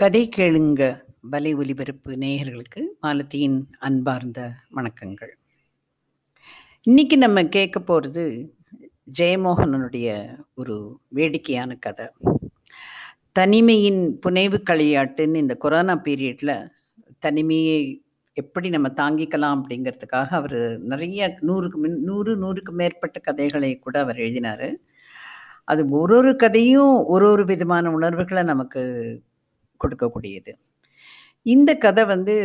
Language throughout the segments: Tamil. கதை கேளுங்க வலை ஒலிபரப்பு நேயர்களுக்கு மாலதியின் அன்பார்ந்த வணக்கங்கள். இன்னைக்கு நம்ம கேட்க போகிறது ஜெயமோகனனுடைய ஒரு வேடிக்கையான கதை, தனிமையின் புனைவு களையாட்டுன்னு. இந்த கொரோனா பீரியடில் தனிமையை எப்படி நம்ம தாங்கிக்கலாம் அப்படிங்கிறதுக்காக அவர் நிறைய நூறுக்கு மேற்பட்ட கதைகளை கூட அவர் எழுதினார். அது ஒரு கதையும் ஒரு விதமான உணர்வுகளை நமக்கு கொடுக்கக்கூடியது. இந்த கதை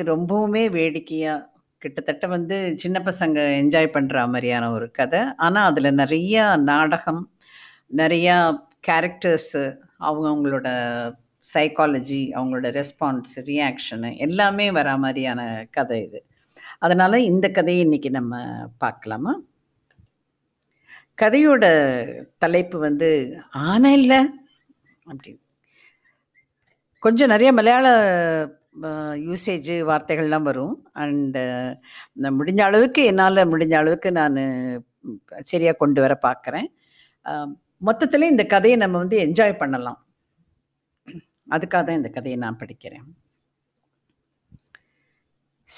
ரொம்பவுமே வேடிக்கையாக, கிட்டத்தட்ட சின்ன பசங்க என்ஜாய் பண்ணுற மாதிரியான ஒரு கதை. ஆனால் அதில் நிறையா நாடகம், நிறையா கேரக்டர்ஸு, அவங்கவுங்களோட சைக்காலஜி, அவங்களோட ரெஸ்பான்ஸ், ரியாக்ஷனு எல்லாமே வர மாதிரியான கதை இது. அதனால் இந்த கதையை இன்றைக்கி நம்ம பார்க்கலாமா? கதையோட தலைப்பு ஆனா இல்லை அப்படின்னு கொஞ்சம் நிறைய மலையாள யூசேஜ் வார்த்தைகள்லாம் வரும். அண்டு என்னால் முடிஞ்ச அளவுக்கு நான் சரியாக கொண்டு வர பார்க்குறேன். மொத்தத்தில் இந்த கதையை நம்ம என்ஜாய் பண்ணலாம், அதுக்காக தான் இந்த கதையை நான் படிக்கிறேன்.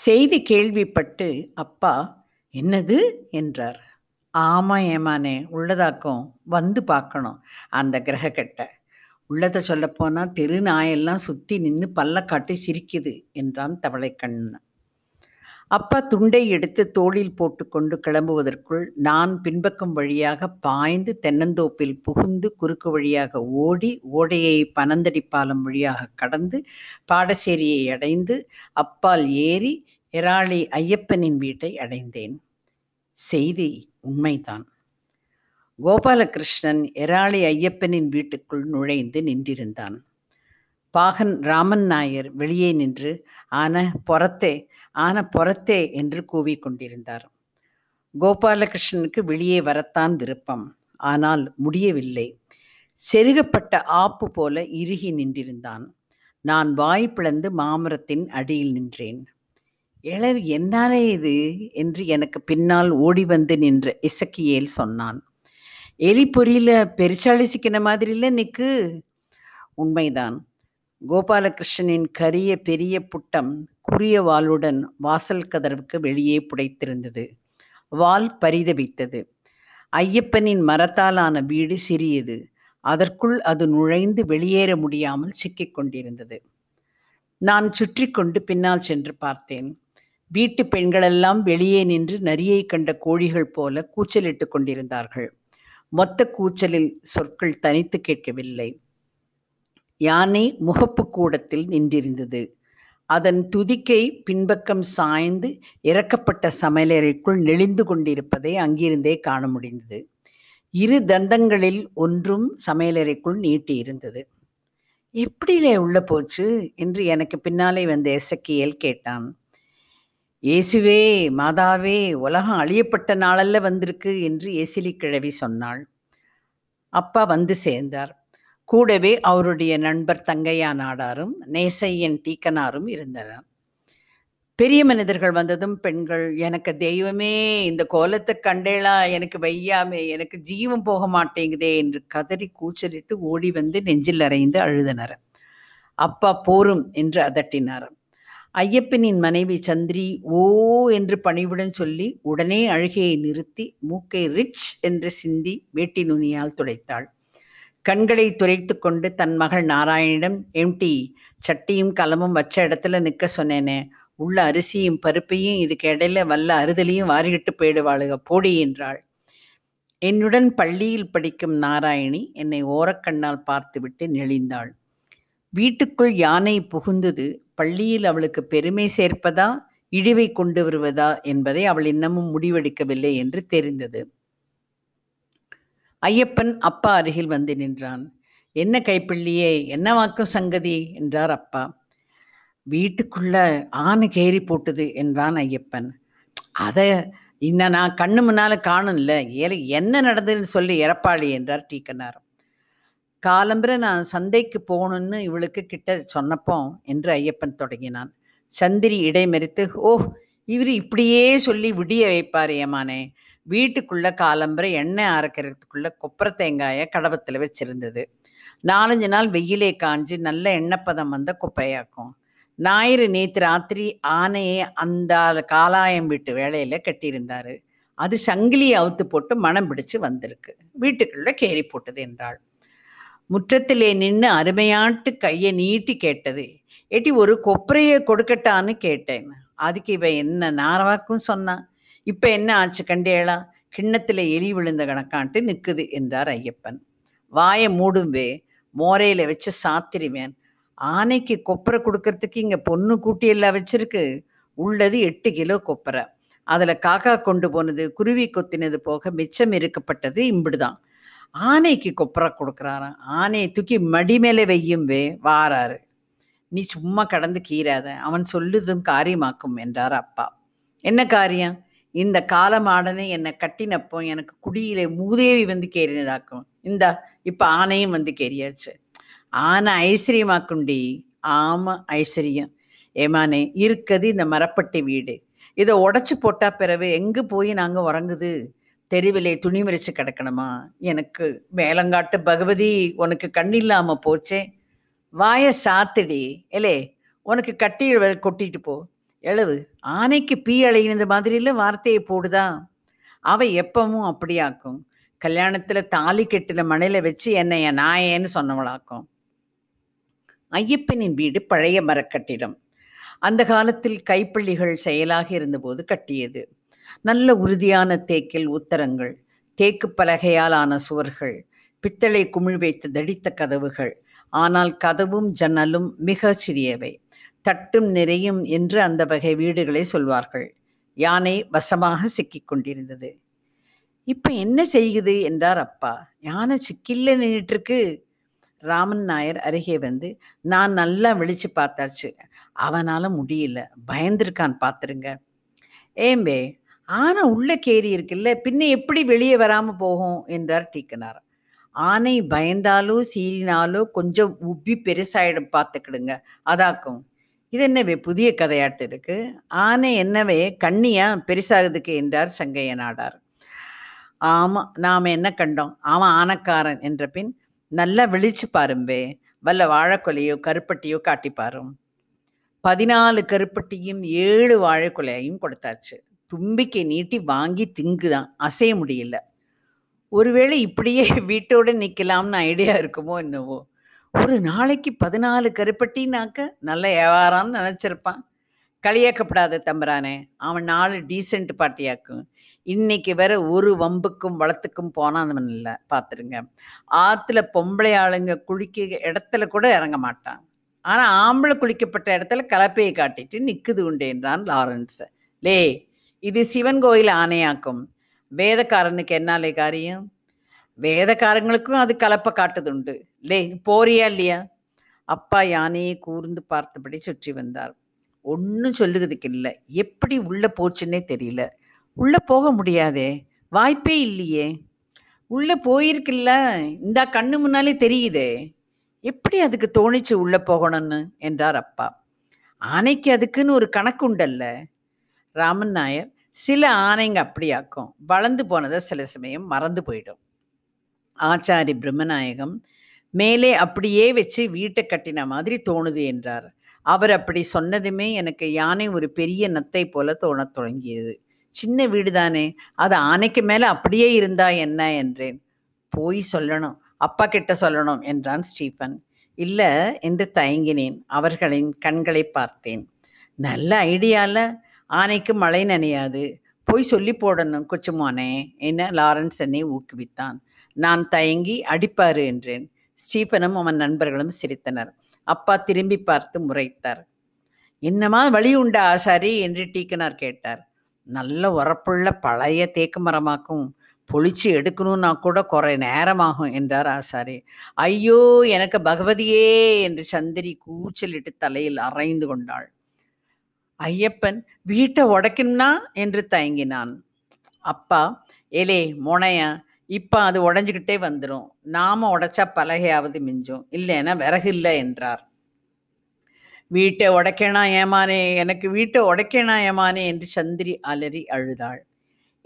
செய்தி கேள்விப்பட்டு அப்பா என்னது என்றார். ஆமாம் ஏமானே, உள்ளதாக்கும், வந்து பார்க்கணும் அந்த கிரகக்கட்ட. உள்ளதை சொல்லப்போனால் தெரு நாயெல்லாம் சுற்றி நின்று பல்லக்காட்டி சிரிக்குது என்றான் தவளைக்கண்ணன். அப்பா துண்டை எடுத்து தோளில் போட்டு கொண்டு கிளம்புவதற்குள் நான் பின்பக்கம் வழியாக பாய்ந்து தென்னந்தோப்பில் புகுந்து குறுக்கு வழியாக ஓடி ஓடையை பனந்தடி பாலம் வழியாக கடந்து பாடசேரியை அடைந்து அப்பால் ஏறி இராளி ஐயப்பனின் வீட்டை அடைந்தேன். செய்தி உண்மைதான். கோபாலகிருஷ்ணன் ஏராளி ஐயப்பனின் வீட்டுக்குள் நுழைந்து நின்றிருந்தான். பாகன் ராமன் நாயர் வெளியே நின்று ஆன பொறத்தே என்று கூவிக்கொண்டிருந்தார். கோபாலகிருஷ்ணனுக்கு வெளியே வரத்தான் விருப்பம், ஆனால் முடியவில்லை. செருகப்பட்ட ஆப்பு போல இறுகி நின்றிருந்தான். நான் வாய் பிளந்து மாமரத்தின் அடியில் நின்றேன். இளவு என்னாலே இது என்று எனக்கு பின்னால் ஓடி வந்து நின்ற இசக்கியேல் சொன்னான். எலி பொறியில பெருச்சாளி சிக்கின மாதிரி இல்லை நிற்கு. உண்மைதான். கோபாலகிருஷ்ணனின் கரிய பெரிய புட்டம் குறிய வாளுடன் வாசல் கதவுக்கு வெளியே புடைத்திருந்தது. வால் பரிதபித்தது. ஐயப்பனின் மரத்தாலான வீடு சிறியது. அதற்குள் அது நுழைந்து வெளியேற முடியாமல் சிக்கிக்கொண்டிருந்தது. நான் சுற்றி கொண்டு பின்னால் சென்று பார்த்தேன். வீட்டு பெண்களெல்லாம் வெளியே நின்று நரியை கண்ட கோழிகள் போல கூச்சலிட்டு கொண்டிருந்தார்கள். மொத்த கூச்சலில் சொற்கள் தனித்து கேட்கவில்லை. யானை முகப்பு கூடத்தில் நின்றிருந்தது. அதன் துதிக்கை பின்பக்கம் சாய்ந்து இறக்கப்பட்ட சமையலறைக்குள் நெளிந்து கொண்டிருப்பதை அங்கிருந்தே காண முடிந்தது. இரு தந்தங்களில் ஒன்றும் சமையலறைக்குள் நீட்டியிருந்தது. எப்படியிலே உள்ள போச்சு என்று எனக்கு பின்னாலே வந்த இசக்கியேல் கேட்டான். இயேசுவே மாதாவே, உலகம் அழியப்பட்ட நாளல்ல வந்திருக்கு என்று எசிலி கிழவி சொன்னாள். அப்பா வந்து சேர்ந்தார். கூடவே அவருடைய நண்பர் தங்கையா நாடாரும் நேசையன் டீக்கனாரும் இருந்தனர். பெரிய மனிதர்கள் வந்ததும் பெண்கள், எனக்கு தெய்வமே இந்த கோலத்தை கண்டேளா, எனக்கு வையாமே, எனக்கு ஜீவம் போக மாட்டேங்குதே என்று கதறி கூச்சலிட்டு ஓடி வந்து நெஞ்சில் அறைந்து அழுதனர். அப்பா போரும் என்று அதட்டினார். ஐயப்பனின் மனைவி சந்திரி ஓ என்று பணிவுடன் சொல்லி உடனே அழுகையை நிறுத்தி மூக்கை ரிச் என்று சிந்தி வேட்டி நுனியால் துடைத்தாள். கண்களை துடைத்து கொண்டு தன் மகள் நாராயணியிடம், எம்டி சட்டியும் கலமும் வச்ச இடத்துல நிற்க சொன்னேனே, உள்ள அரிசியும் பருப்பையும் இதுக்கு இடையில வல்ல அறுதலையும் வாரிகிட்டு போயிடுவாளுக போடி என்றாள். என்னுடன் பள்ளியில் படிக்கும் நாராயணி என்னை ஓரக்கண்ணால் பார்த்துவிட்டு நெளிந்தாள். வீட்டுக்குள் யானை புகுந்தது பள்ளியில் அவளுக்கு பெருமை சேர்ப்பதா இழிவை கொண்டு வருவதா என்பதை அவள் இன்னமும் முடிவெடுக்கவில்லை என்று தெரிந்தது. ஐயப்பன் அப்பா அருகில் வந்து நின்றான். என்ன கைப்பிள்ளியே, என்ன வாக்கும் சங்கதி என்றார் அப்பா. வீட்டுக்குள்ள ஆனை கேரி போட்டுது என்றான் ஐயப்பன். அதை இன்ன நான் கண்ணு முன்னால காணும்ல, ஏழை என்ன நடந்ததுன்னு சொல்லி எறப்பாளி என்றார் டீக்கனார். காலம்பரை நான் சந்தைக்கு போகணும்னு இவளுக்கு கிட்ட சொன்னப்போ என்று ஐயப்பன் தொடங்கினான். சந்திரி இடைமறித்து, ஓ இவர் இப்படியே சொல்லி விடிய வைப்பார் ஏமானே, வீட்டுக்குள்ளே காலம்பரை எண்ணெய் அரைக்கிறதுக்குள்ளே கொப்பரை தேங்காயை கடவத்தில் வச்சுருந்தது. 4-5 நாள் வெயிலே காஞ்சி நல்ல எண்ணெய்ப்பதம் வந்த கொப்பரையாக்கும். ஞாயிறு நேற்று ராத்திரி ஆனையை அந்த காலாயம் வீட்டு வேலையில் கட்டியிருந்தார். அது சங்கிலியை அவுத்து போட்டு மனம் பிடிச்சு வந்திருக்கு. வீட்டுக்குள்ளே கேரி போட்டது என்றாள். முற்றத்திலே நின்று அருமையாட்டு கையை நீட்டி கேட்டது. ஏட்டி ஒரு கொப்பரையை கொடுக்கட்டான்னு கேட்டேன். அதுக்கு இவ என்ன நாரவாக்கும் சொன்னான். இப்போ என்ன ஆச்சு கண்டேளா, கிண்ணத்தில் எலி விழுந்த கணக்கான்ட்டு நிற்குது என்றார் ஐயப்பன். வாயை மூடும்பே, மோரையில் வச்சு சாத்திரிவேன். ஆனைக்கு கொப்பரை கொடுக்கறதுக்கு இங்கே பொண்ணு கூட்டியெல்லாம் வச்சிருக்கு. உள்ளது 8 கிலோ கொப்பரை. அதில் காக்கா கொண்டு போனது, குருவி கொத்தினது போக மிச்சம் இருக்கப்பட்டது இம்பிடுதான். ஆனைக்கு கொப்பரை கொடுக்குறாராம். ஆனையை தூக்கி மடி மேலே வெய்யும்பே வாராரு. நீ சும்மா கடந்து கீறாத, அவன் சொல்லுதும் காரியமாக்கும் என்றார் அப்பா. என்ன காரியம்? இந்த காலமாடனே என்னை கட்டினப்போ எனக்கு குடியிலே மூதேவி வந்து கேறினதாக்கும். இந்த இப்போ ஆனையும் வந்து கேறியாச்சு. ஆனை ஐஸ்வர்யமாக்குண்டி. ஆமாம் ஐஸ்வர்யம். ஏமானே இருக்குது இந்த மரப்பட்டி வீடு. இதை உடச்சி போட்டா பிறகு எங்கே போய் நாங்கள் உறங்குது? தெருவிலே துணி மறிச்சு கிடக்கணுமா? எனக்கு மேலங்காட்டு பகவதி உனக்கு கண்ணில்லாமல் போச்சே. வாயை சாத்திடி எலே, உனக்கு கட்டி கொட்டிட்டு போ. எழுவு, ஆனைக்கு பீ அழையினது மாதிரில வார்த்தையை போடுதா? அவன் எப்பவும் அப்படியாக்கும். கல்யாணத்தில் தாலி கெட்டின மணையில் வச்சு என்னை என் நாயேன்னு சொன்னவளாக்கும். ஐயப்பனின் வீடு பழைய மரக்கட்டிடம். அந்த காலத்தில் கைப்பள்ளிகள் செயலாக இருந்தபோது கட்டியது. நல்ல உறுதியான தேக்கில் உத்தரங்கள், தேக்கு பலகையால் ஆன சுவர்கள், பித்தளை குமிழ் வைத்து தடித்த கதவுகள். ஆனால் கதவும் ஜன்னலும் மிக சிறியவை. தட்டும் நிறையும் என்று அந்த வகை வீடுகளை சொல்வார்கள். யானை வசமாக சிக்கி கொண்டிருந்தது. இப்போ என்ன செய்யுது என்றார் அப்பா. யானை சிக்கில்ல நின்றுட்டுருக்கு. ராமன் நாயர் அருகே வந்து, நான் நல்லா விழிச்சு பார்த்தாச்சு, அவனால் முடியல, பயந்துருக்கான் பார்த்துருங்க. ஏம்பே, ஆனை உள்ளே கேரி இருக்குல்ல, பின்ன எப்படி வெளியே வராமல் போகும் என்றார் டீக்கனார். ஆனை பயந்தாலோ சீறினாலோ கொஞ்சம் உப்பி பெருசாயிடும், பார்த்துக்கிடுங்க அதாக்கும். இது என்னவே புதிய கதையாட்டு இருக்கு. ஆனை என்னவே கண்ணியா பெருசாகுதுக்கு என்றார் சங்கையா நாடார். ஆமாம், நாம் என்ன கண்டோம், அவன் ஆனக்காரன் என்ற பின் நல்லா விழிச்சு பாரும்பே, வல்ல வாழைக்கொலையோ கருப்பட்டியோ காட்டிப்பாரும். 14 கருப்பட்டியும் 7 வாழைக்கொலையையும் கொடுத்தாச்சு. தும்பிக்கை நீட்டி வாங்கி திங்குதான், அசைய முடியல. ஒருவேளை இப்படியே வீட்டோடு நிற்கலாம்னு ஐடியா இருக்குமோ என்னவோ. ஒரு நாளைக்கு 14 கருப்பட்டின்னாக்க நல்ல வியாபாரம்னு நினச்சிருப்பான். களியாக்கப்படாத தம்பரானே, அவன் 4 டீசெண்ட் பார்ட்டியாக்கும். இன்னைக்கு வேற ஒரு வம்புக்கும் வளத்துக்கும் போனான் இல்லை பார்த்துருங்க. ஆற்றுல பொம்பளை ஆளுங்க குளிக்க இடத்துல கூட இறங்க மாட்டான். ஆனால் ஆம்பளை குளிக்கப்பட்ட இடத்துல கலப்பையை காட்டிட்டு நிற்குது உண்டு என்றான் லாரன்ஸ. லே, இது சிவன் கோயில் ஆனையாக்கும். வேதக்காரனுக்கு என்னாலே காரியம்? வேதக்காரங்களுக்கும் அது கலப்பை காட்டுதுண்டு. லே, போறியா இல்லையா? அப்பா யானையை கூர்ந்து பார்த்தபடி சுற்றி வந்தார். ஒன்றும் சொல்லுகிறதுக்கு இல்லை. எப்படி உள்ளே போச்சுன்னே தெரியல. உள்ளே போக முடியாதே, வாய்ப்பே இல்லையே. உள்ளே போயிருக்குல்ல, இந்த கண்ணு முன்னாலே தெரியுதே. எப்படி அதுக்கு தோணிச்சு உள்ளே போகணும்னு என்றார் அப்பா. ஆனைக்கு அதுக்குன்னு ஒரு கணக்கு உண்டல்ல. ராமன் நாயர், சில ஆனைங்க அப்படியாக்கும், வளர்ந்து போனதை சில சமயம் மறந்து போயிடும். ஆச்சாரி பிரம்மநாயகம், மேலே அப்படியே வச்சு வீட்டை கட்டின மாதிரி தோணுது என்றார். அவர் அப்படி சொன்னதுமே எனக்கு யானை ஒரு பெரிய நத்தை போல தோணத் தொடங்கியது. சின்ன வீடு தானே, அது ஆனைக்கு மேலே அப்படியே இருந்தா என்ன என்றேன். போய் சொல்லணும், அப்பா கிட்ட சொல்லணும் என்றான் ஸ்டீஃபன். இல்லை என்று தயங்கினேன். அவர்களின் கண்களை பார்த்தேன். நல்ல ஐடியாவில், ஆனைக்கு மழை நனையாது, போய் சொல்லி போடணும் கொச்சுமானே என லாரன்ஸ் என்னை ஊக்குவித்தான். நான் தயங்கி அடிப்பாரு என்றேன். ஸ்டீஃபனும் அவன் நண்பர்களும் சிரித்தனர். அப்பா திரும்பி பார்த்து முறைத்தார். என்னமா வழி உண்டா ஆசாரி என்று டீக்கனார் கேட்டார். நல்ல உரப்புள்ள பழைய தேக்கு மரமாக்கும், பொழிச்சு எடுக்கணும்னா கூட குறை நேரமாகும் என்றார் ஆசாரி. ஐயோ எனக்கு பகவதியே என்று சந்திரி கூச்சலிட்டு தலையில் அரைந்து கொண்டாள். ஐயப்பன், வீட்டை உடைக்கணும்னா என்று தயங்கினான். அப்பா, ஏலே மோனையா, இப்போ அது உடஞ்சிக்கிட்டே வந்துடும், நாம உடைச்சா பலகையாவது மிஞ்சும், இல்லைன்னா விறகு இல்லை என்றார். வீட்டை உடைக்கணா ஏமானே, எனக்கு வீட்டை உடைக்கணா ஏமானே என்று சந்திரி அலறி அழுதாள்.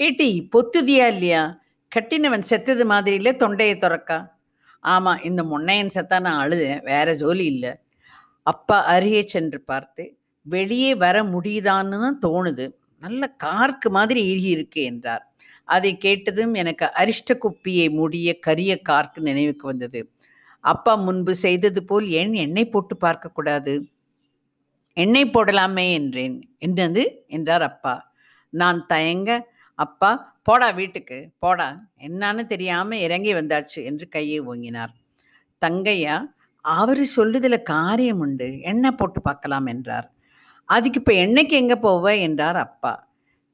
ஏட்டி பொத்துதியா இல்லையா? கட்டினவன் செத்தது மாதிரியில தொண்டையை துறக்கா. ஆமா, இந்த முன்னையன் செத்தா நான் அழுதேன், வேற ஜோலி இல்லை. அப்பா அருகே சென்று பார்த்து, வெளியே வர முடியுதான்னு தான் தோணுது, நல்ல கார்க்கு மாதிரி ஏறி இருக்கு என்றார். அதை கேட்டதும் எனக்கு அரிஷ்ட குப்பியை மூடிய கரிய கார்க்கு நினைவுக்கு வந்தது. அப்பா முன்பு செய்தது போல் ஏன் எண்ணெய் போட்டு பார்க்கக்கூடாது? எண்ணெய் போடலாமே என்றேன். என்னது என்றார் அப்பா. நான் தயங்க, அப்பா போடா, வீட்டுக்கு போடா, என்னான்னு தெரியாம இறங்கி வந்தாச்சு என்று கையை ஓங்கினார். தங்கையா, அவரு சொல்லுதுல காரியம் உண்டு, எண்ணெய் போட்டு பார்க்கலாம் என்றார். அதுக்கு இப்போ எண்ணெய்க்கு எங்கே போவ என்றார் அப்பா.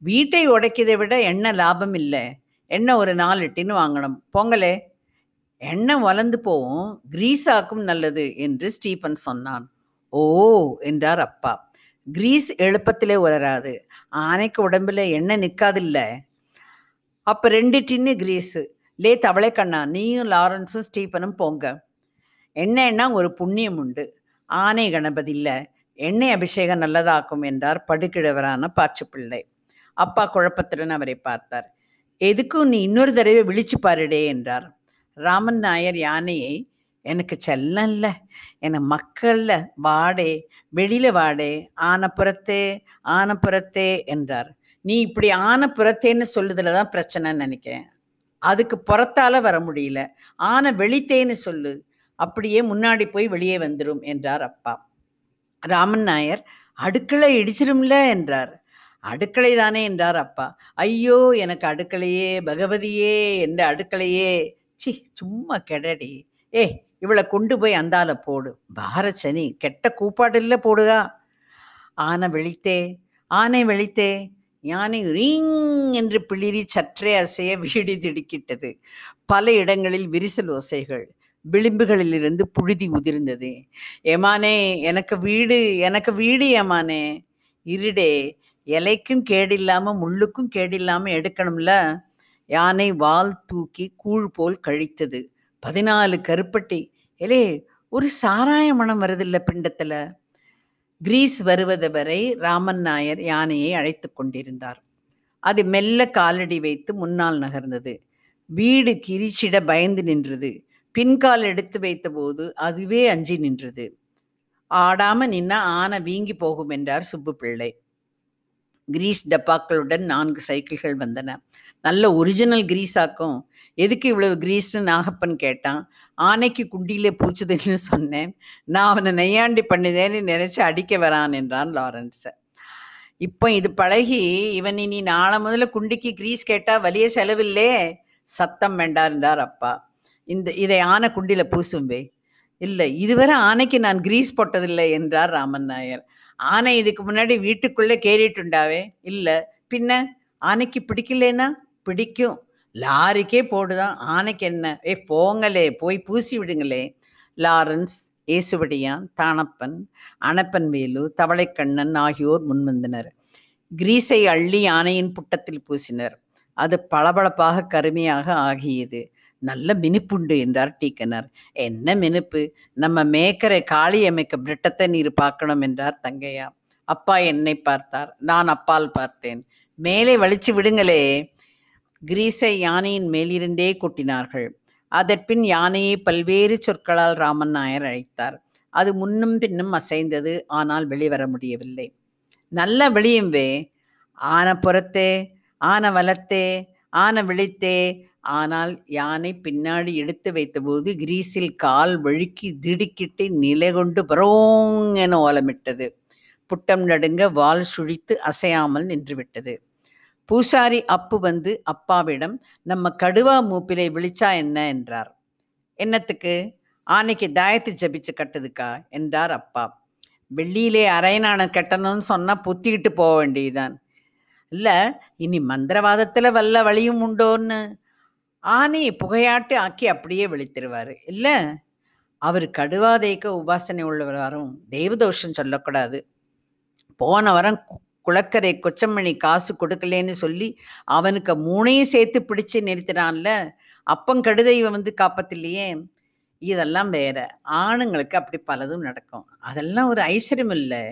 வீட்டை உடைக்கதை விட எண்ணெய் லாபம் இல்லை, எண்ணெய் ஒரு 4 டின்னு வாங்கணும், பொங்கலே எண்ணெய் வளர்ந்து போவும், கிரீஸாக்கும் நல்லது என்று ஸ்டீஃபன் சொன்னான். ஓ என்றார் அப்பா. கிரீஸ் எழுப்பத்திலே உலராது, ஆனைக்கு உடம்புல எண்ணெய் நிற்காதில்ல. அப்போ 2 டின்னு கிரீஸு. லே தவளைக்கண்ணா, நீயும் லாரன்ஸும் ஸ்டீஃபனும் போங்க, எண்ணெய்னா ஒரு புண்ணியம் உண்டு, ஆனை கணபதி இல்லை, எண்ணெய் அபிஷேகம் நல்லதாக்கும் என்றார் படுகிழவரான பாச்சுப்பிள்ளை. அப்பா குழப்பத்துடன் அவரை பார்த்தார். எதுக்கும் நீ இன்னொரு தடவை விழிச்சு பாருடே என்றார். ராமன் நாயர் யானையை, எனக்கு செல்லம் இல்லை, என்னை மக்கள்ல வாடே, வெளியில வாடே, ஆனப்புறத்தே ஆனப்புறத்தே என்றார். நீ இப்படி ஆனப்புறத்தேன்னு சொல்லுதுல தான் பிரச்சனைன்னு நினைக்கிறேன், அதுக்கு புறத்தால வர முடியல, ஆன வெளித்தேன்னு சொல்லு, அப்படியே முன்னாடி போய் வெளியே வந்துடும் என்றார் அப்பா. ராமன் நாயர், அடுக்களை இடிச்சிரும்ல என்றார். அடுக்களை தானே என்றார் அப்பா. ஐயோ எனக்கு அடுக்களையே பகவதியே, என்ற அடுக்களையே, சி சும்மா கெடடி, ஏ இவளை கொண்டு போய் அந்தால போடு, பாரச்சனி கெட்ட கூப்பாடுல போடுகா. ஆனை வெளித்தே ஆனை வெளித்தே, யானை ரீங் என்று பிளிரி சற்றே அசைய வீடு திடுக்கிட்டது. பல இடங்களில் விரிசல் ஓசைகள், விளிம்புகளிலிருந்து புழுதி உதிர்ந்தது. ஏமானே எனக்கு வீடு, எனக்கு வீடு ஏமானே, இருடே, இலைக்கும் கேடில்லாமல் முள்ளுக்கும் கேடில்லாமல் எடுக்கணும்ல. யானை வால் தூக்கி கூழ் போல் கழித்தது. 14 கருப்பட்டி. எலே ஒரு சாராய மனம் வருதில்ல பிண்டத்தில். கிரீஸ் வருவது வரை ராமன் நாயர் யானையை அழைத்து கொண்டிருந்தார். அது மெல்ல காலடி வைத்து முன்னால் நகர்ந்தது. வீடு கிரிச்சிட பயந்து நின்றது. பின்கால் எடுத்து வைத்த போது அதுவே அஞ்சி நின்றது. ஆடாம நின்னா ஆனை வீங்கி போகும் என்றார் சுப்பு பிள்ளை. கிரீஸ் டப்பாக்களுடன் 4 சைக்கிள்கள் வந்தன. நல்ல ஒரிஜினல் கிரீஸாக்கும், எதுக்கு இவ்வளவு கிரீஸ்னு நாகப்பன் கேட்டான். ஆனைக்கு குண்டியிலே பூச்சுதுன்னு சொன்னேன், நான் அவனை நெய்யாண்டி பண்ணிதேன்னு நினைச்சு அடிக்க வரான் என்றான் லாரன்ஸ. இப்போ இது பழகி இவன் இனி நாளை முதல்ல குண்டிக்கு கிரீஸ் கேட்டா வலிய செலவில்லே. சத்தம் வேண்டார் என்றார் அப்பா. இதை ஆனை குண்டில பூசும்பே. இல்லை, இதுவரை ஆனைக்கு நான் கிரீஸ் போட்டதில்லை என்றார் ராமன் நாயர். ஆனை இதுக்கு முன்னாடி வீட்டுக்குள்ளே கேறிட்டுண்டாவே. இல்லை பின்ன, ஆனைக்கு பிடிக்கலன்னா பிடிக்கும், லாரிக்கே போடுதான், ஆனைக்கு என்ன, ஏ போங்களே போய் பூசி விடுங்களே. லாரன்ஸ், ஏசுவடியான், தானப்பன், அனப்பன், வேலு, தவளைக்கண்ணன் ஆகியோர் முன்வந்தனர். கிரீஸை அள்ளி ஆனையின் புட்டத்தில் பூசினர். அது பளபளப்பாக கருமையாக ஆகியது. நல்ல மினுப்புண்டு என்றார் டீக்கனார். என்ன மினுப்பு, நம்ம மேக்கரை காளி அமைக்க பிரிட்டத்தை நீர் பார்க்கணும் என்றார் தங்கையா. அப்பா என்னை பார்த்தார், நான் அப்பால் பார்த்தேன். மேலே வலிச்சு விடுங்களே. கிரீஸை யானையின் மேலிருந்தே கொட்டினார்கள். அதற்பின் யானையை பல்வேறு சொற்களால் ராமன் நாயர் அழைத்தார். அது முன்னும் பின்னும் அசைந்தது, ஆனால் வெளிவர முடியவில்லை. நல்லா வெளியும் வே, ஆன புறத்தே ஆன வளத்தே ஆன விழித்தே. ஆனால் யானை பின்னாடி எடுத்து வைத்தபோது கிரீஸில் கால் வழுக்கி திடுக்கிட்டு நிலை கொண்டு பரோங் என ஓலமிட்டது. புட்டம் நடுங்க வால் சுழித்து அசையாமல் நின்றுவிட்டது. பூசாரி அப்பு வந்து அப்பாவிடம், நம்ம கடுவா மூப்பிலை விழிச்சா என்ன என்றார். என்னத்துக்கு? ஆனைக்கு தாயத்து ஜபிச்சு கட்டுதுக்கா என்றார் அப்பா. வெள்ளியிலே அரைநாணை கட்டணும்னு சொன்னால் பொத்திக்கிட்டு போக வேண்டியதுதான். இல்லை, இனி மந்திரவாதத்தில் வல்ல வழியும் உண்டோன்னு ஆனையை புகையாட்டு ஆக்கி அப்படியே விழித்திருவாரு. இல்லை, அவர் கடுவாதைக்கு உபாசனை உள்ளவரும் தெய்வதோஷம் சொல்லக்கூடாது. போன வாரம் குளக்கரை கொச்சமணி காசு கொடுக்கலேன்னு சொல்லி அவனுக்கு மூணையும் சேர்த்து பிடிச்சு நிறுத்தினான்ல, அப்பங்கடுதை இவன் வந்து காப்பத்தில்லையே. இதெல்லாம் வேற, ஆணுங்களுக்கு அப்படி பலதும் நடக்கும், அதெல்லாம் ஒரு ஐஸ்வர்யம் இல்லை.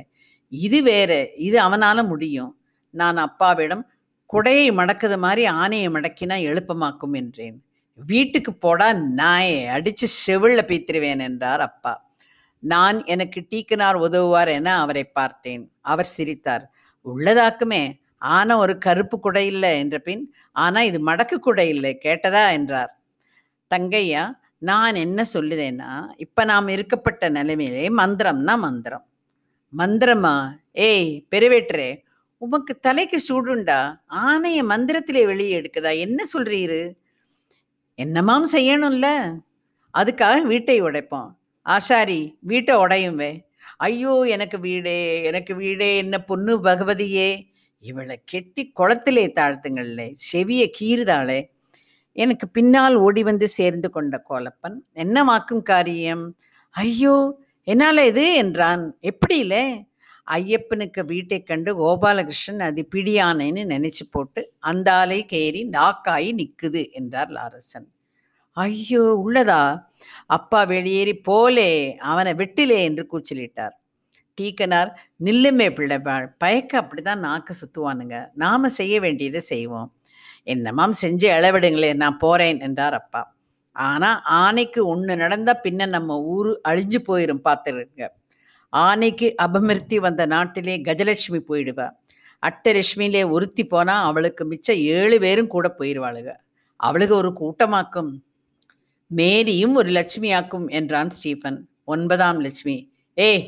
இது வேற, இது அவனால முடியும். நான் அப்பாவிடம், குடையை மடக்குது மாதிரி ஆனையை மடக்கினா எழுப்பமாக்கும் என்றேன். வீட்டுக்கு போடா நாயை, அடித்து செவிலில் பீத்திருவேன் என்றார் அப்பா. நான் எனக்கு டீக்கனார் உதவுவார் என அவரை பார்த்தேன். அவர் சிரித்தார். உள்ளதாக்குமே, ஆனா ஒரு கருப்பு குடை இல்லை என்ற பின், ஆனா இது மடக்கு குடை இல்லை கேட்டதா என்றார். தங்கையா, நான் என்ன சொல்லுதேன்னா, இப்ப நாம் இருக்கப்பட்ட நிலைமையிலே மந்திரம்னா மந்திரம். மந்திரமா? ஏய் பெருவேற்றே, உமக்கு தலைக்கு சூடுண்டா? ஆனைய மந்திரத்திலே வெளியே எடுக்குதா? என்ன சொல்றீரு? என்னமாம் செய்யணும்ல, அதுக்காக வீட்டை உடைப்போம். ஆசாரி, வீட்டை உடையும்வே. ஐயோ எனக்கு வீடே, எனக்கு வீடே, என்ன பொண்ணு பகவதியே, இவளை கெட்டி குளத்திலே தாழ்த்துங்களே, செவிய கீறுதாளே. எனக்கு பின்னால் ஓடி வந்து சேர்ந்து கொண்ட கோலப்பன், என்ன வாக்கும் காரியம்? ஐயோ என்னால இது என்றான். எப்படியிலே? ஐயப்பனுக்கு வீட்டை கண்டு கோபாலகிருஷ்ணன் அது பிடியானேன்னு நினைச்சு போட்டு அந்த ஆலை கேரி நாக்காயி நிக்குது என்றார் லாரன்ஸன். ஐயோ உள்ளதா? அப்பா வெளியேறி போலே, அவனை வெட்டிலே என்று கூச்சலிட்டார். டீக்கனார், நில்லுமே பிள்ளை, பயக்க அப்படிதான் நாக்கு சுத்துவானுங்க, நாம செய்ய வேண்டியதை செய்வோம். என்னமாம் செஞ்சு அளவிடுங்களே, நான் போறேன் என்றார் அப்பா. ஆனா ஆனைக்கு ஒன்று நடந்தா பின்ன நம்ம ஊரு அழிஞ்சு போயிரும் பார்த்துருங்க. ஆனைக்கு அபமிருத்தி வந்த நாட்டிலே கஜலட்சுமி போயிடுவா. அட்டலட்சுமியிலே ஒருத்தி போனா அவளுக்கு மிச்சம் 7 பேரும் கூட போயிடுவாளுங்க. அவளுக்கு ஒரு கூட்டமாக்கும். மேரியும் ஒரு லட்சுமியாக்கும் என்றான் ஸ்டீஃபன். 9ஆம் லட்சுமி. ஏய்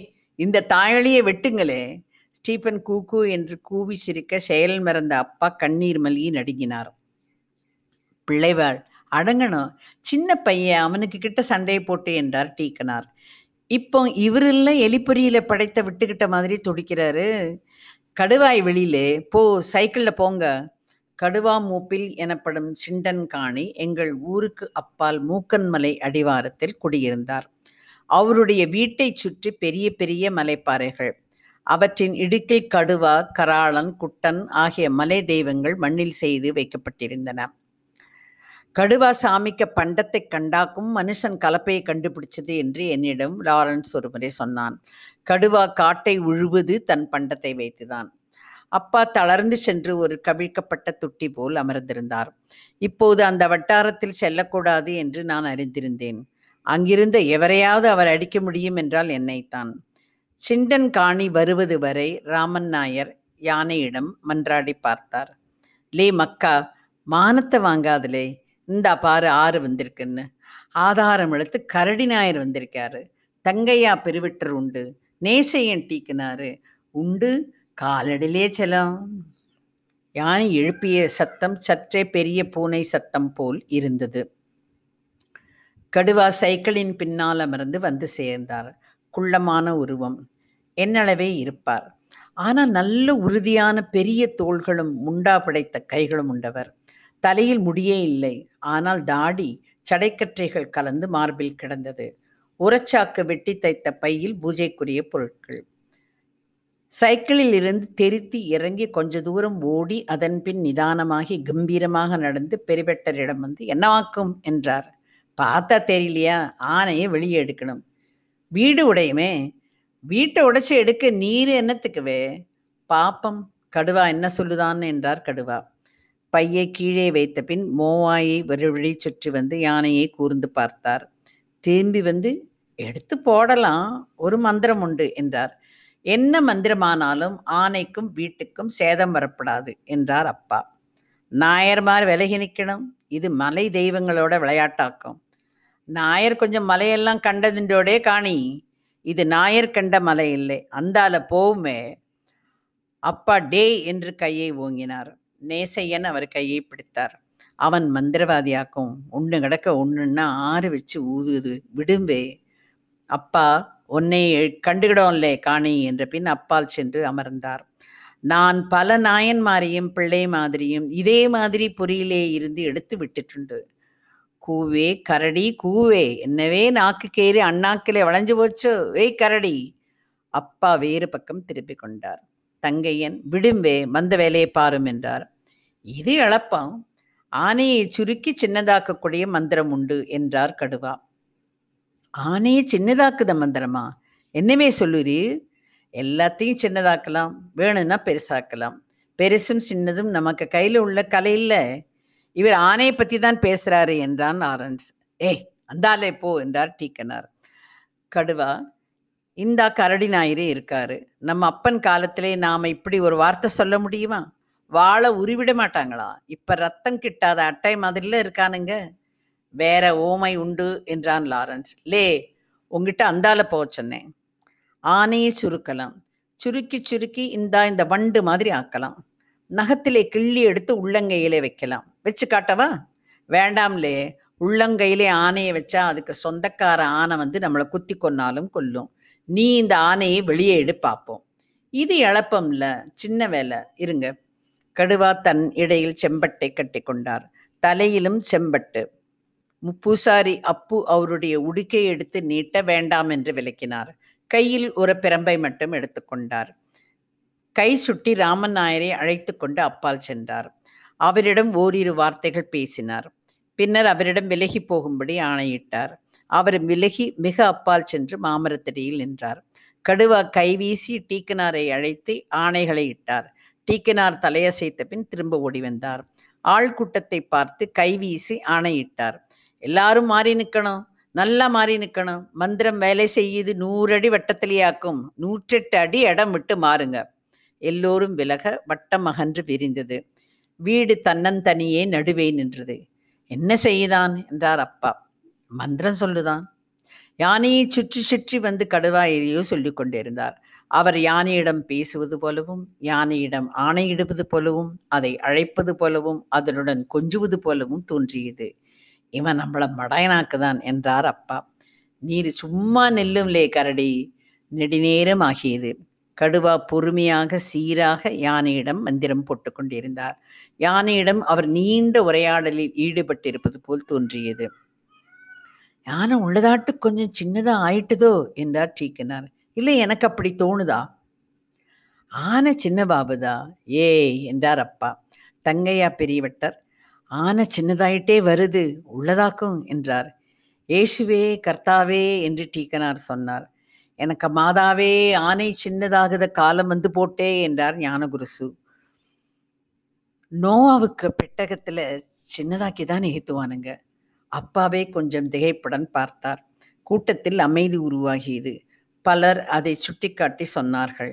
இந்த தாயொலியை வெட்டுங்களே. ஸ்டீஃபன் கூக்கு என்று கூவி சிரிக்க செயல் மறந்த அப்பா கண்ணீர் மல்கி நடுங்கினார். பிள்ளைவாள் அடங்கணும், சின்ன பையன், அவனுக்கு கிட்ட சண்டையை போட்டு என்றார் டீக்கனார். இப்போ இவரெல்லாம் எலிப்பொறியில படைத்த விட்டுக்கிட்ட மாதிரி துடிக்கிறாரு. கடுவாய் வெளியிலே போ, சைக்கிள்ல போங்க. கடுவா மூப்பில் எனப்படும் சிண்டன் காணி எங்கள் ஊருக்கு அப்பால் மூக்கன்மலை அடிவாரத்தில் குடியிருந்தார். அவருடைய வீட்டை சுற்றி பெரிய பெரிய மலைப்பாறைகள். அவற்றின் இடுக்கில் கடுவா, கராளன், குட்டன் ஆகிய மலை தெய்வங்கள் மண்ணில் செய்து வைக்கப்பட்டிருந்தன. கடுவா சாமிக்கு பண்டத்தை கண்டாக்கும் மனுஷன் கலப்பையை கண்டுபிடிச்சது என்று என்னிடம் லாரன்ஸ் ஒரு முறை சொன்னான். கடுவா காட்டை உழுவது தன் பண்டத்தை வைத்துதான். அப்பா தளர்ந்து சென்று ஒரு கவிழ்க்கப்பட்ட துட்டி போல் அமர்ந்திருந்தார். இப்போது அந்த வட்டாரத்தில் செல்லக்கூடாது என்று நான் அறிந்திருந்தேன். அங்கிருந்த எவரையாவது அவர் அடிக்க முடியும் என்றால் என்னைத்தான். சிண்டன் காணி வருவது வரை ராமன் நாயர் யானையிடம் மன்றாடி பார்த்தார். லே மக்கா, மானத்தை வாங்காதலே, இந்தா பாரு 6 வந்திருக்குன்னு. ஆதாரம் எழுத்து கரடி நாயர் வந்திருக்காரு, தங்கையா பெருவெற்றர் உண்டு, நேசையன் டீக்கனார் உண்டு, காலடிலே செல்லம். யானை எழுப்பிய சத்தம் சற்றே பெரிய பூனை சத்தம் போல் இருந்தது. கடுவா சைக்கிளின் பின்னால் அமர்ந்து வந்து சேர்ந்தார். குள்ளமான உருவம், என்னளவே இருப்பார். ஆனால் நல்ல உறுதியான பெரிய தோள்களும் முண்டா படைத்த கைகளும் உண்டவர். தலையில் முடியே இல்லை, ஆனால் தாடி சடைக்கற்றைகள் கலந்து மார்பில் கிடந்தது. உரச்சாக்கு வெட்டி தைத்த பையில் பூஜைக்குரிய பொருட்கள். சைக்கிளில் இருந்து தெரித்து இறங்கி கொஞ்ச தூரம் ஓடி அதன் பின் நிதானமாகி கம்பீரமாக நடந்து பெருவெட்டரிடம் வந்து என்னவாக்கும் என்றார். பார்த்தா தெரியலையா, ஆனையை வெளியே எடுக்கணும். வீடு உடையுமே, வீட்டை உடைச்சி எடுக்க நீர் என்னத்துக்குவே, பாப்பம் கடுவா என்ன சொல்லுதான் என்றார் கடுவா. பையை கீழே வைத்த பின் மோவாயை வறுவழி சுற்றி வந்து யானையை கூர்ந்து பார்த்தார். திரும்பி வந்து எடுத்து போடலாம், ஒரு மந்திரம் உண்டு என்றார். என்ன மந்திரமானாலும் ஆனைக்கும் வீட்டுக்கும் சேதம் வரப்படாது என்றார் அப்பா. நாயர்மார் விலகி நிற்கணும், இது மலை தெய்வங்களோட விளையாட்டாக்கும். நாயர் கொஞ்சம் மலையெல்லாம் கண்டதுண்டோடே காணி, இது நாயர் கண்ட மலை இல்லை, அந்தால போவுமே. அப்பா டே என்று கையை ஓங்கினார். நேசையன் அவர் கையை பிடித்தார். அவன் மந்திரவாதியாக்கும், ஒன்று கிடக்க ஒன்றுன்னா 6 வச்சு ஊதுது, விடும்பே. அப்பா உன்னை கண்டுகிடோம்லே காணி என்ற பின் அப்பால் சென்று அமர்ந்தார். நான் பல நாயன்மாரையும் பிள்ளை மாதிரியும் இதே மாதிரி பொறியிலே இருந்து எடுத்து விட்டுட்டுண்டு. கூவே கரடி கூவே, என்னவே நாக்கு கேறி அண்ணாக்கிலே வளைஞ்சு போச்சு, ஏய் கரடி. அப்பா வேறு பக்கம் திருப்பி கொண்டார். தங்கையன் விடும்பே, வந்த வேலையை பாரும் என்றார். இது எழப்பம், ஆனையை சுருக்கி சின்னதாக்கக்கூடிய மந்திரம் உண்டு என்றார் கடுவா. ஆனையை சின்னதாக்குத மந்திரமா? என்னவே சொல்லுறீ? எல்லாத்தையும் சின்னதாக்கலாம், வேணும்னா பெருசாக்கலாம். பெருசும் சின்னதும் நமக்கு கையில் உள்ள கலையில் இவர் ஆணையை பற்றி தான் பேசுகிறாரு என்றான் லாரன்ஸ். ஏய் அந்தாலே போ என்றார் டீக்கனார். கடுவா, இந்தா கரடி நாயரே இருக்காரு. நம்ம அப்பன் காலத்திலே நாம் இப்படி ஒரு வார்த்தை சொல்ல முடியுமா? வாழை உருவிட மாட்டாங்களா? இப்போ ரத்தம் கிட்டாத அட்டை மாதிரில இருக்கானுங்க. வேற ஓமை உண்டு என்றான் லாரன்ஸ். லே, உங்ககிட்ட அந்தால போக சொன்னேன். ஆனையை சுருக்கலாம், சுருக்கி இந்த வண்டு மாதிரி ஆக்கலாம். நகத்திலே கிள்ளி எடுத்து உள்ளங்கையிலே வைக்கலாம். வச்சு காட்டவா? வேண்டாம்லே, உள்ளங்கையிலே ஆனையை வச்சா அதுக்கு சொந்தக்கார ஆனை வந்து நம்மளை குத்தி கொன்னாலும் கொல்லும். நீ இந்த ஆனையை வெளியே எடு பார்ப்போம். இது எழப்பம்ல, சின்ன வேலை. இருங்க. கடுவா தன் இடையில் செம்பட்டை கட்டி கொண்டார். தலையிலும் செம்பட்டு. பூசாரி அப்பு அவருடைய உடுக்கை எடுத்து நீட்ட வேண்டாம் என்று விளக்கினார். கையில் ஒரு பிரம்பை மட்டும் எடுத்துக்கொண்டார். கை சுட்டி ராமன் நாயரை அழைத்து கொண்டு அப்பால் சென்றார். அவரிடம் ஓரிரு வார்த்தைகள் பேசினார். பின்னர் அவரிடம் விலகி போகும்படி ஆணையிட்டார். அவர் விலகி மிக அப்பால் சென்று மாமரத்தடியில் நின்றார். கடுவா கைவீசி டீக்கனாரை அழைத்து ஆணைகளை இட்டார். டீக்கனார் தலையசைத்த பின் திரும்ப ஓடி வந்தார். ஆள்கூட்டத்தை பார்த்து கைவீசி ஆணையிட்டார். எல்லாரும் மாறி நிற்கணும், நல்லா மாறி நிற்கணும். மந்திரம் வேலை செய்யுது, 100 அடி வட்டத்திலேயாக்கும். 108 அடி இடம் விட்டு மாறுங்க. எல்லோரும் விலக வட்டம் அகன்று விரிந்தது. வீடு தன்னந்தனியே நடுவே நின்றது. என்ன செய்யுதான் என்றார் அப்பா. மந்திரம் சொல்லுதான். யானையை சுற்றி வந்து கடுவா எதையோ சொல்லி கொண்டிருந்தார். அவர் யானையிடம் பேசுவது போலவும், யானையிடம் ஆணையிடுவது போலவும், அதை அழைப்பது போலவும், அதனுடன் கொஞ்சுவது போலவும் தோன்றியது. இவன் நம்மள மடையனாக்குதான் என்றார் அப்பா. நீர் சும்மா நெல்லும்லே கரடி. நெடுநேரம் ஆகியது. கடுவா பொறுமையாக சீராக யானையிடம் மந்திரம் போட்டு கொண்டிருந்தார். யானையிடம் அவர் நீண்ட உரையாடலில் ஈடுபட்டிருப்பது போல் தோன்றியது. யானை உள்ளதாட்டு கொஞ்சம் சின்னதா ஆயிட்டுதோ என்றார் டீக்கனார். இல்லை, எனக்கு அப்படி தோணுதா? ஆனை சின்ன பாபுதா? ஏ என்றார் அப்பா. தங்கையா பெரியவட்டர், ஆனை சின்னதாயிட்டே வருது, உள்ளதாக்கும் என்றார். ஏசுவே கர்த்தாவே என்று டீக்கனார் சொன்னார். எனக்கு மாதாவே ஆனை சின்னதாகுத காலம் வந்து போட்டே என்றார் ஞானகுருசு. நோவாவுக்கு பெட்டகத்துல சின்னதாக்கி தான் ஏத்துவானுங்க. அப்பாவே கொஞ்சம் திகைப்புடன் பார்த்தார். கூட்டத்தில் அமைதி உருவாகியது. பலர் அதை சுட்டிக்காட்டி சொன்னார்கள்.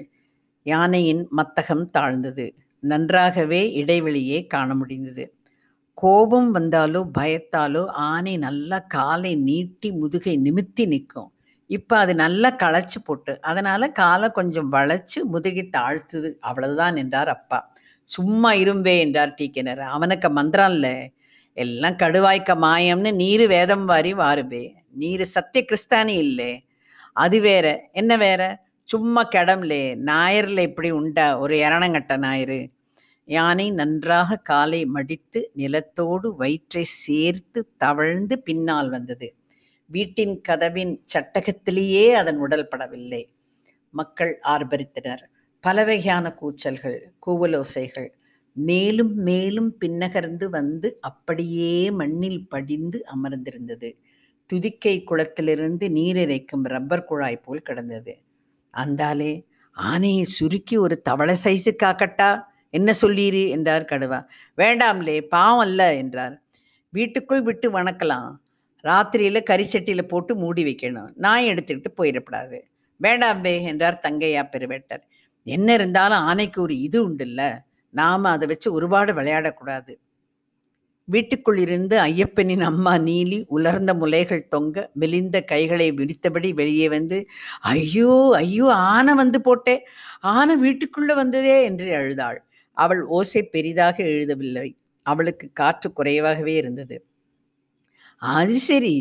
யானையின் மத்தகம் தாழ்ந்தது. நன்றாகவே இடைவெளியே காண முடிந்தது. கோபம் வந்தாலோ பயத்தாலோ ஆனை நல்லா காலை நீட்டி முதுகை நிமித்தி நிற்கும். இப்போ அது நல்லா களைச்சு போட்டு அதனால காலை கொஞ்சம் வளைச்சு முதுகை தாழ்த்துது, அவ்வளவுதான் என்றார் அப்பா. சும்மா இரும்பே என்றார் டீக்கனர். அவனுக்கு மந்திரம் இல்லை, எல்லாம் கடுவாய்க்க மாயம்னு நீரு வேதம் வாரி வாருபே. நீரு சத்திய கிறிஸ்தானி இல்லை, அது வேற. என்ன வேற? சும்மா கிடம்லே, நாயர்ல இப்படி உண்டா ஒரு இரணங்கட்ட நாயரு? யானை நன்றாக காலை மடித்து நிலத்தோடு வயிற்றை சேர்த்து தவழ்ந்து பின்னால் வந்தது. வீட்டின் கதவின் சட்டகத்திலேயே அதன் உடல் படவில்லை. மக்கள் ஆர்ப்பரித்தனர். பலவகையான கூச்சல்கள், கூவலோசைகள். மேலும் மேலும் பின்னகர்ந்து வந்து அப்படியே மண்ணில் படிந்து அமர்ந்திருந்தது. துதிக்கை குளத்திலிருந்து நீர் இறைக்கும் ரப்பர் குழாய் போல் கிடந்தது. அந்தாலே, ஆனையை சுருக்கி ஒரு தவளை சைஸுக்காக்கட்டா என்ன சொல்லீரு என்றார் கடுவா. வேண்டாம்லே, பாவம் அல்ல என்றார். வீட்டுக்குள் விட்டு வணக்கலாம், ராத்திரியில கரிசட்டியில் போட்டு மூடி வைக்கணும், நான் எடுத்துக்கிட்டு போயிடப்படாது. வேண்டாம்பே என்றார் தங்கையா பெருவேட்டர். என்ன இருந்தாலும் ஆனைக்கு ஒரு இது உண்டுல்ல, நாம அதை வச்சு ஒருபாடு விளையாடக்கூடாது. வீட்டுக்குள் இருந்து ஐயப்பனின் அம்மா நீலி உலர்ந்த முலைகள் தொங்க மெலிந்த கைகளை விரித்தபடி வெளியே வந்து, ஐயோ ஐயோ ஆனை வந்து போட்டே, ஆனை வீட்டுக்குள்ள வந்ததே என்று அழுதாள். அவள் ஓசை பெரிதாக எழுதவில்லை. அவளுக்கு காற்று குறைவாகவே இருந்தது. அது சரி,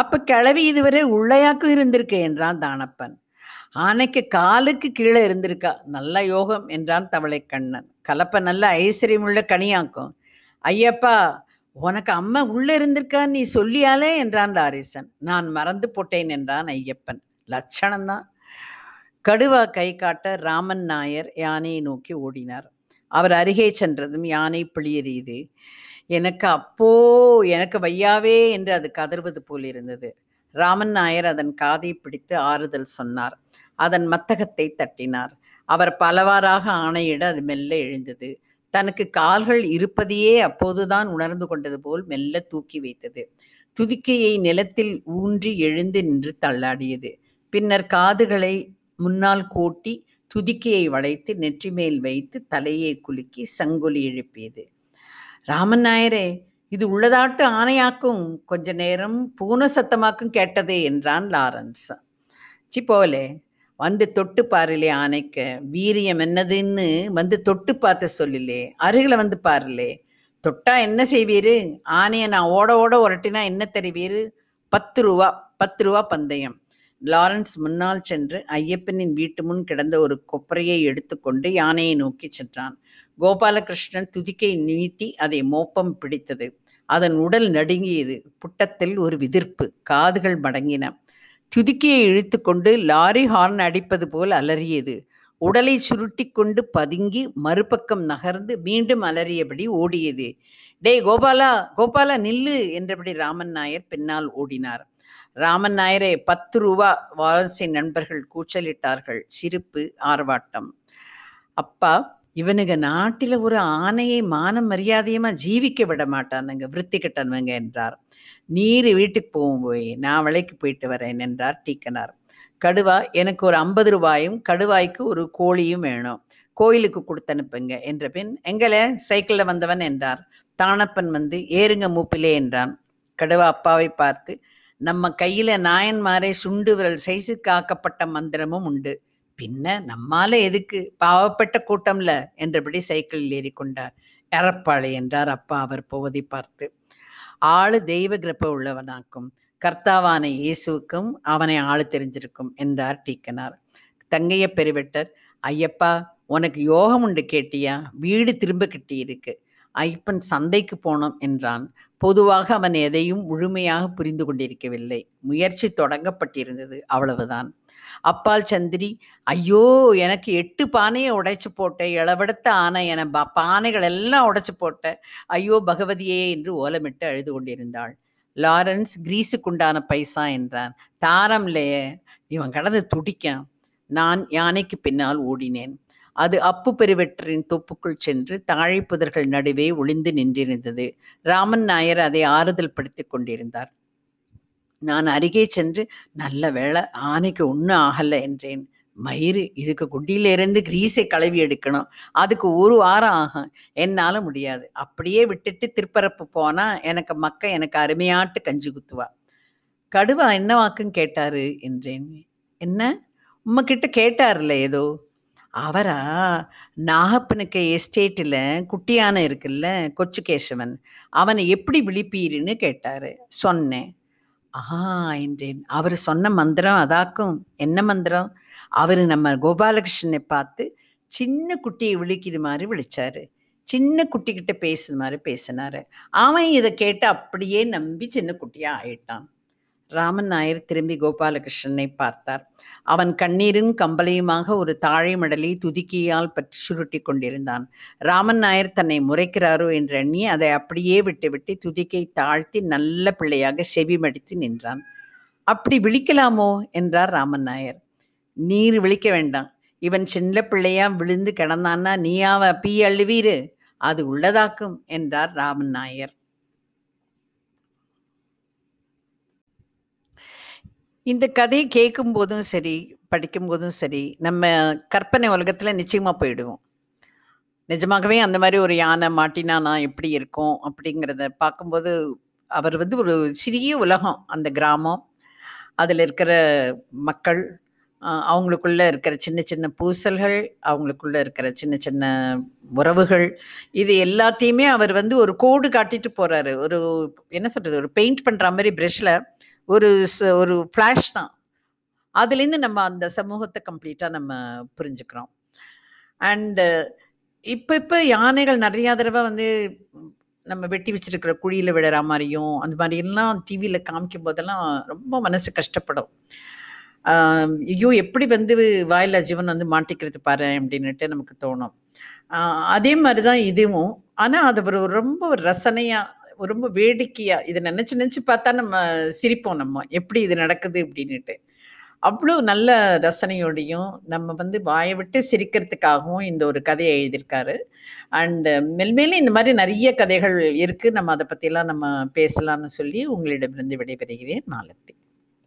அப்ப கிளவி இதுவரை உள்ளையாக்கும் இருந்திருக்கு என்றான் தானப்பன். ஆனைக்கு காலுக்கு கீழே இருந்திருக்கா, நல்ல யோகம் என்றான் தவளைக்கண்ணன். கலப்பை நல்ல ஐஸ்வரியம் உள்ள கனியாக்கும். ஐயப்பா, உனக்கு அம்மா உள்ளே இருந்திருக்கான்னு நீ சொல்லியாலே என்றான் தாரீசன். நான் மறந்து போட்டேன் என்றான் ஐயப்பன். லட்சணம்தான். கடுவா கை காட்ட ராமன் நாயர் யானையை நோக்கி ஓடினார். அவர் அருகே சென்றதும் யானை பிளியறியது. எனக்கு அப்போ எனக்கு வையாவே என்று அது கதறுவது போல் இருந்தது. ராமன் நாயர் அதன் காதை பிடித்து ஆறுதல் சொன்னார். அதன் மத்தகத்தை தட்டினார். அவர் பலவாறாக ஆணையிட அது மெல்ல எழுந்தது. தனக்கு கால்கள் இருப்பதையே அப்போதுதான் உணர்ந்து கொண்டது போல் மெல்ல தூக்கி வைத்தது. துதிக்கையை நிலத்தில் ஊன்றி எழுந்து நின்று தள்ளாடியது. பின்னர் காதுகளை முன்னால் கூட்டி துதிக்கையை வளைத்து நெற்றி மேல் வைத்து தலையை குலுக்கி சங்கொலி எழுப்பியது. ராமன் நாயரே, இது உள்ளதாட்டு ஆணையாக்கும், கொஞ்ச நேரம் பூன சத்தமாக்கும் கேட்டதே என்றான் லாரன்ஸ. சி போலே, வந்து தொட்டு பாருலே, ஆணைக்க வீரியம் என்னதுன்னு வந்து தொட்டு பார்த்து சொல்லிலே, அருகில் வந்து பாருலே, தொட்டா என்ன செய்வீரு, ஆணையை நான் ஓட ஓட ஒரட்டினா என்ன தெரிவீரு, 10 ரூபா பந்தயம். லாரன்ஸ் முன்னால் சென்று ஐயப்பனின் வீட்டு முன் கிடந்த ஒரு கொப்பரையை எடுத்துக்கொண்டு யானையை நோக்கி சென்றான். கோபாலகிருஷ்ணன் துதிக்கை நீட்டி அதை மோப்பம் பிடித்தது. அதன் உடல் நடுங்கியது. புட்டத்தில் ஒரு விதிர்ப்பு. காதுகள் மடங்கின. துதிக்கையை இழுத்து கொண்டு லாரி ஹார்ன் அடிப்பது போல் அலறியது. உடலை சுருட்டி கொண்டு பதுங்கி மறுபக்கம் நகர்ந்து மீண்டும் அலறியபடி ஓடியது. டேய் கோபாலா, கோபாலா நில்லு என்றபடி ராமன் நாயர் பின்னால் ஓடினார். ராமன் நாயரை 10 ரூபா வாரன்ஸின் நண்பர்கள் கூச்சலிட்டார்கள். சிரிப்பு, ஆர்வாட்டம். அப்பா, இவனுங்க நாட்டில ஒரு ஆணையை மான மரியாதையமா ஜீவிக்க விட மாட்டானுங்க, விருத்தி கட்டணுங்க என்றார். நீர் வீட்டுக்கு போகும் போய் நான் விலைக்கு போயிட்டு வரேன் என்றார் டீக்கனார். கடுவா, எனக்கு ஒரு 50 ரூபாயும் கடுவாய்க்கு ஒரு கோழியும் வேணும், கோயிலுக்கு கொடுத்து அனுப்புங்க என்ற பின் எங்களை சைக்கிள்ல வந்தவன் என்றார். தானப்பன் வந்து ஏறுங்க மூப்பிலே என்றான். கடுவா அப்பாவை பார்த்து, நம்ம கையில நாயன்மாரை சுண்டு விரல் சைஸுக்கு ஆக்கப்பட்ட மந்திரமும் உண்டு, பின்ன நம்மால எதுக்கு, பாவப்பட்ட கூட்டம்ல என்றபடி சைக்கிளில் ஏறிக்கொண்டார். எறப்பாளை என்றார் அப்பா அவர் போவதை பார்த்து. ஆளு தெய்வ கிரப்ப உள்ளவனாக்கும், கர்த்தாவான இயேசுக்கும் அவனை ஆளு தெரிஞ்சிருக்கும் என்றார் டீக்கனார். தங்கைய பெருவெட்டர், ஐயப்பா உனக்கு யோகம் உண்டு கேட்டியா, வீடு திரும்ப கிட்டி இருக்கு, ஐயப்பன் சந்தைக்கு போனோம் என்றான். பொதுவாக அவன் எதையும் முழுமையாக புரிந்து கொண்டிருக்கவில்லை. முயற்சி தொடங்கப்பட்டிருந்தது, அவ்வளவுதான். அப்பால் சந்திரி, ஐயோ எனக்கு 8 பானையை உடைச்சு போட்ட, இளவெடுத்த ஆனை என பானைகள் எல்லாம் உடைச்சு போட்ட, ஐயோ பகவதியே என்று ஓலமிட்டு அழுது கொண்டிருந்தாள். லாரன்ஸ், கிரீஸுக்குண்டான பைசா என்றான். தாரம்லையே, இவன் கடந்து துடிக்கான். நான் யானைக்கு பின்னால் ஓடினேன். அது அப்பு பெருவெற்றின் தொப்புக்குள் சென்று தாழை புதர்கள் நடுவே ஒளிந்து நின்றிருந்தது. ராமன் நாயர் அதை ஆறுதல் படுத்தி கொண்டிருந்தார். நான் அருகே சென்று, நல்ல வேளை ஆனைக்கு ஒன்றும் ஆகலை என்றேன். மயிறு, இதுக்கு குட்டியிலிருந்து கிரீஸை கழுவி எடுக்கணும், அதுக்கு ஒரு வாரம் ஆகும், என்னால் முடியாது, அப்படியே விட்டுட்டு திருப்பரப்பு போனா எனக்கு மக்க எனக்கு அருமையாட்டு கஞ்சி குத்துவா. கடுவா என்ன வாக்குன்னு கேட்டாரு என்றேன். என்ன உம்மக்கிட்ட கேட்டார்ல ஏதோ? அவரா, நாகப்பனுக்கு எஸ்டேட்டில் குட்டியான இருக்குல்ல கொச்சுகேசவன், அவனை எப்படி விழிப்பீருன்னு கேட்டாரு. சொன்னேன். என்றேன். அவர் சொன்ன மந்திரம் அதாக்கும். என்ன மந்திரம்? அவர் நம்ம கோபாலகிருஷ்ணனை பார்த்து சின்ன குட்டியை விழிக்கிது மாதிரி விழிச்சாரு, சின்ன குட்டிக்கிட்ட பேசுது மாதிரி பேசினாரு, அவன் இதை கேட்டு அப்படியே நம்பி சின்ன குட்டியா ஆயிட்டான். ராமன் நாயர் திரும்பி கோபாலகிருஷ்ணனை பார்த்தார். அவன் கண்ணீரும் கம்பலையுமாக ஒரு தாழை மடலை துதிக்கியால் பற்றி சுருட்டி கொண்டிருந்தான். ராமன் நாயர் தன்னை முறைக்கிறாரோ என்று எண்ணி அதை அப்படியே விட்டுவிட்டு துதிக்கை தாழ்த்தி நல்ல பிள்ளையாக செவி மடித்து நின்றான். அப்படி விழிக்கலாமோ என்றார் ராமன் நாயர். நீர் விழிக்க வேண்டாம், இவன் சின்ன பிள்ளையா விழுந்து கிடந்தான்னா நீயாவ பீ அழுவீரு, அது உள்ளதாக்கும் என்றார் ராமன் நாயர். இந்த கதையை கேட்கும் போதும் சரி படிக்கும் போதும் சரி நம்ம கற்பனை உலகத்தில் நிச்சயமாக போயிடுவோம். நிஜமாகவே அந்த மாதிரி ஒரு யானை மாட்டினானா எப்படி இருக்கும் அப்படிங்கிறத பார்க்கும்போது அவர் வந்து ஒரு சிறிய உலகம், அந்த கிராமம், அதில் இருக்கிற மக்கள், அவங்களுக்குள்ளே இருக்கிற சின்ன சின்ன பூசல்கள், அவங்களுக்குள்ளே இருக்கிற சின்ன சின்ன உறவுகள், இது எல்லாத்தையுமே அவர் வந்து ஒரு கோடு காட்டிட்டு போகிறாரு. ஒரு என்ன சொல்கிறது, ஒரு பெயிண்ட் பண்ணுற மாதிரி ப்ரெஷ்ஷில் ஒரு ஃப்ளாஷ் தான். அதுலேருந்து நம்ம அந்த சமூகத்தை கம்ப்ளீட்டாக நம்ம புரிஞ்சுக்கிறோம். அண்டு இப்போ யானைகள் நிறையா தடவை வந்து நம்ம வெட்டி வச்சிருக்கிற குழியில் விழுற மாதிரியும் அந்த மாதிரிலாம் டிவியில் காமிக்கும் போதெல்லாம் ரொம்ப மனசு கஷ்டப்படும். ஐயோ எப்படி வந்து வாயிலா ஜீவன் வந்து மாட்டிக்கிறது பாரு அப்படின்னுட்டு நமக்கு தோணும். அதே மாதிரி தான் இதுவும். ஆனால் அது ஒரு ரொம்ப ஒரு ரசனையாக, ரொம்ப வேடிக்கையா, இதை நினைச்சு பார்த்தா நம்ம சிரிப்போம், நம்ம எப்படி இது நடக்குது அப்படின்னுட்டு. அவ்வளோ நல்ல ரசனையோடையும் நம்ம வாயை விட்டு சிரிக்கிறதுக்காகவும் இந்த ஒரு கதையை எழுதியிருக்காரு. அண்டு மெல்மேலும் இந்த மாதிரி நிறைய கதைகள் இருக்குது, நம்ம அதை பற்றிலாம் நம்ம பேசலாம்னு சொல்லி உங்களிடமிருந்து விடைபெறுகிறேன். நாளத்தி.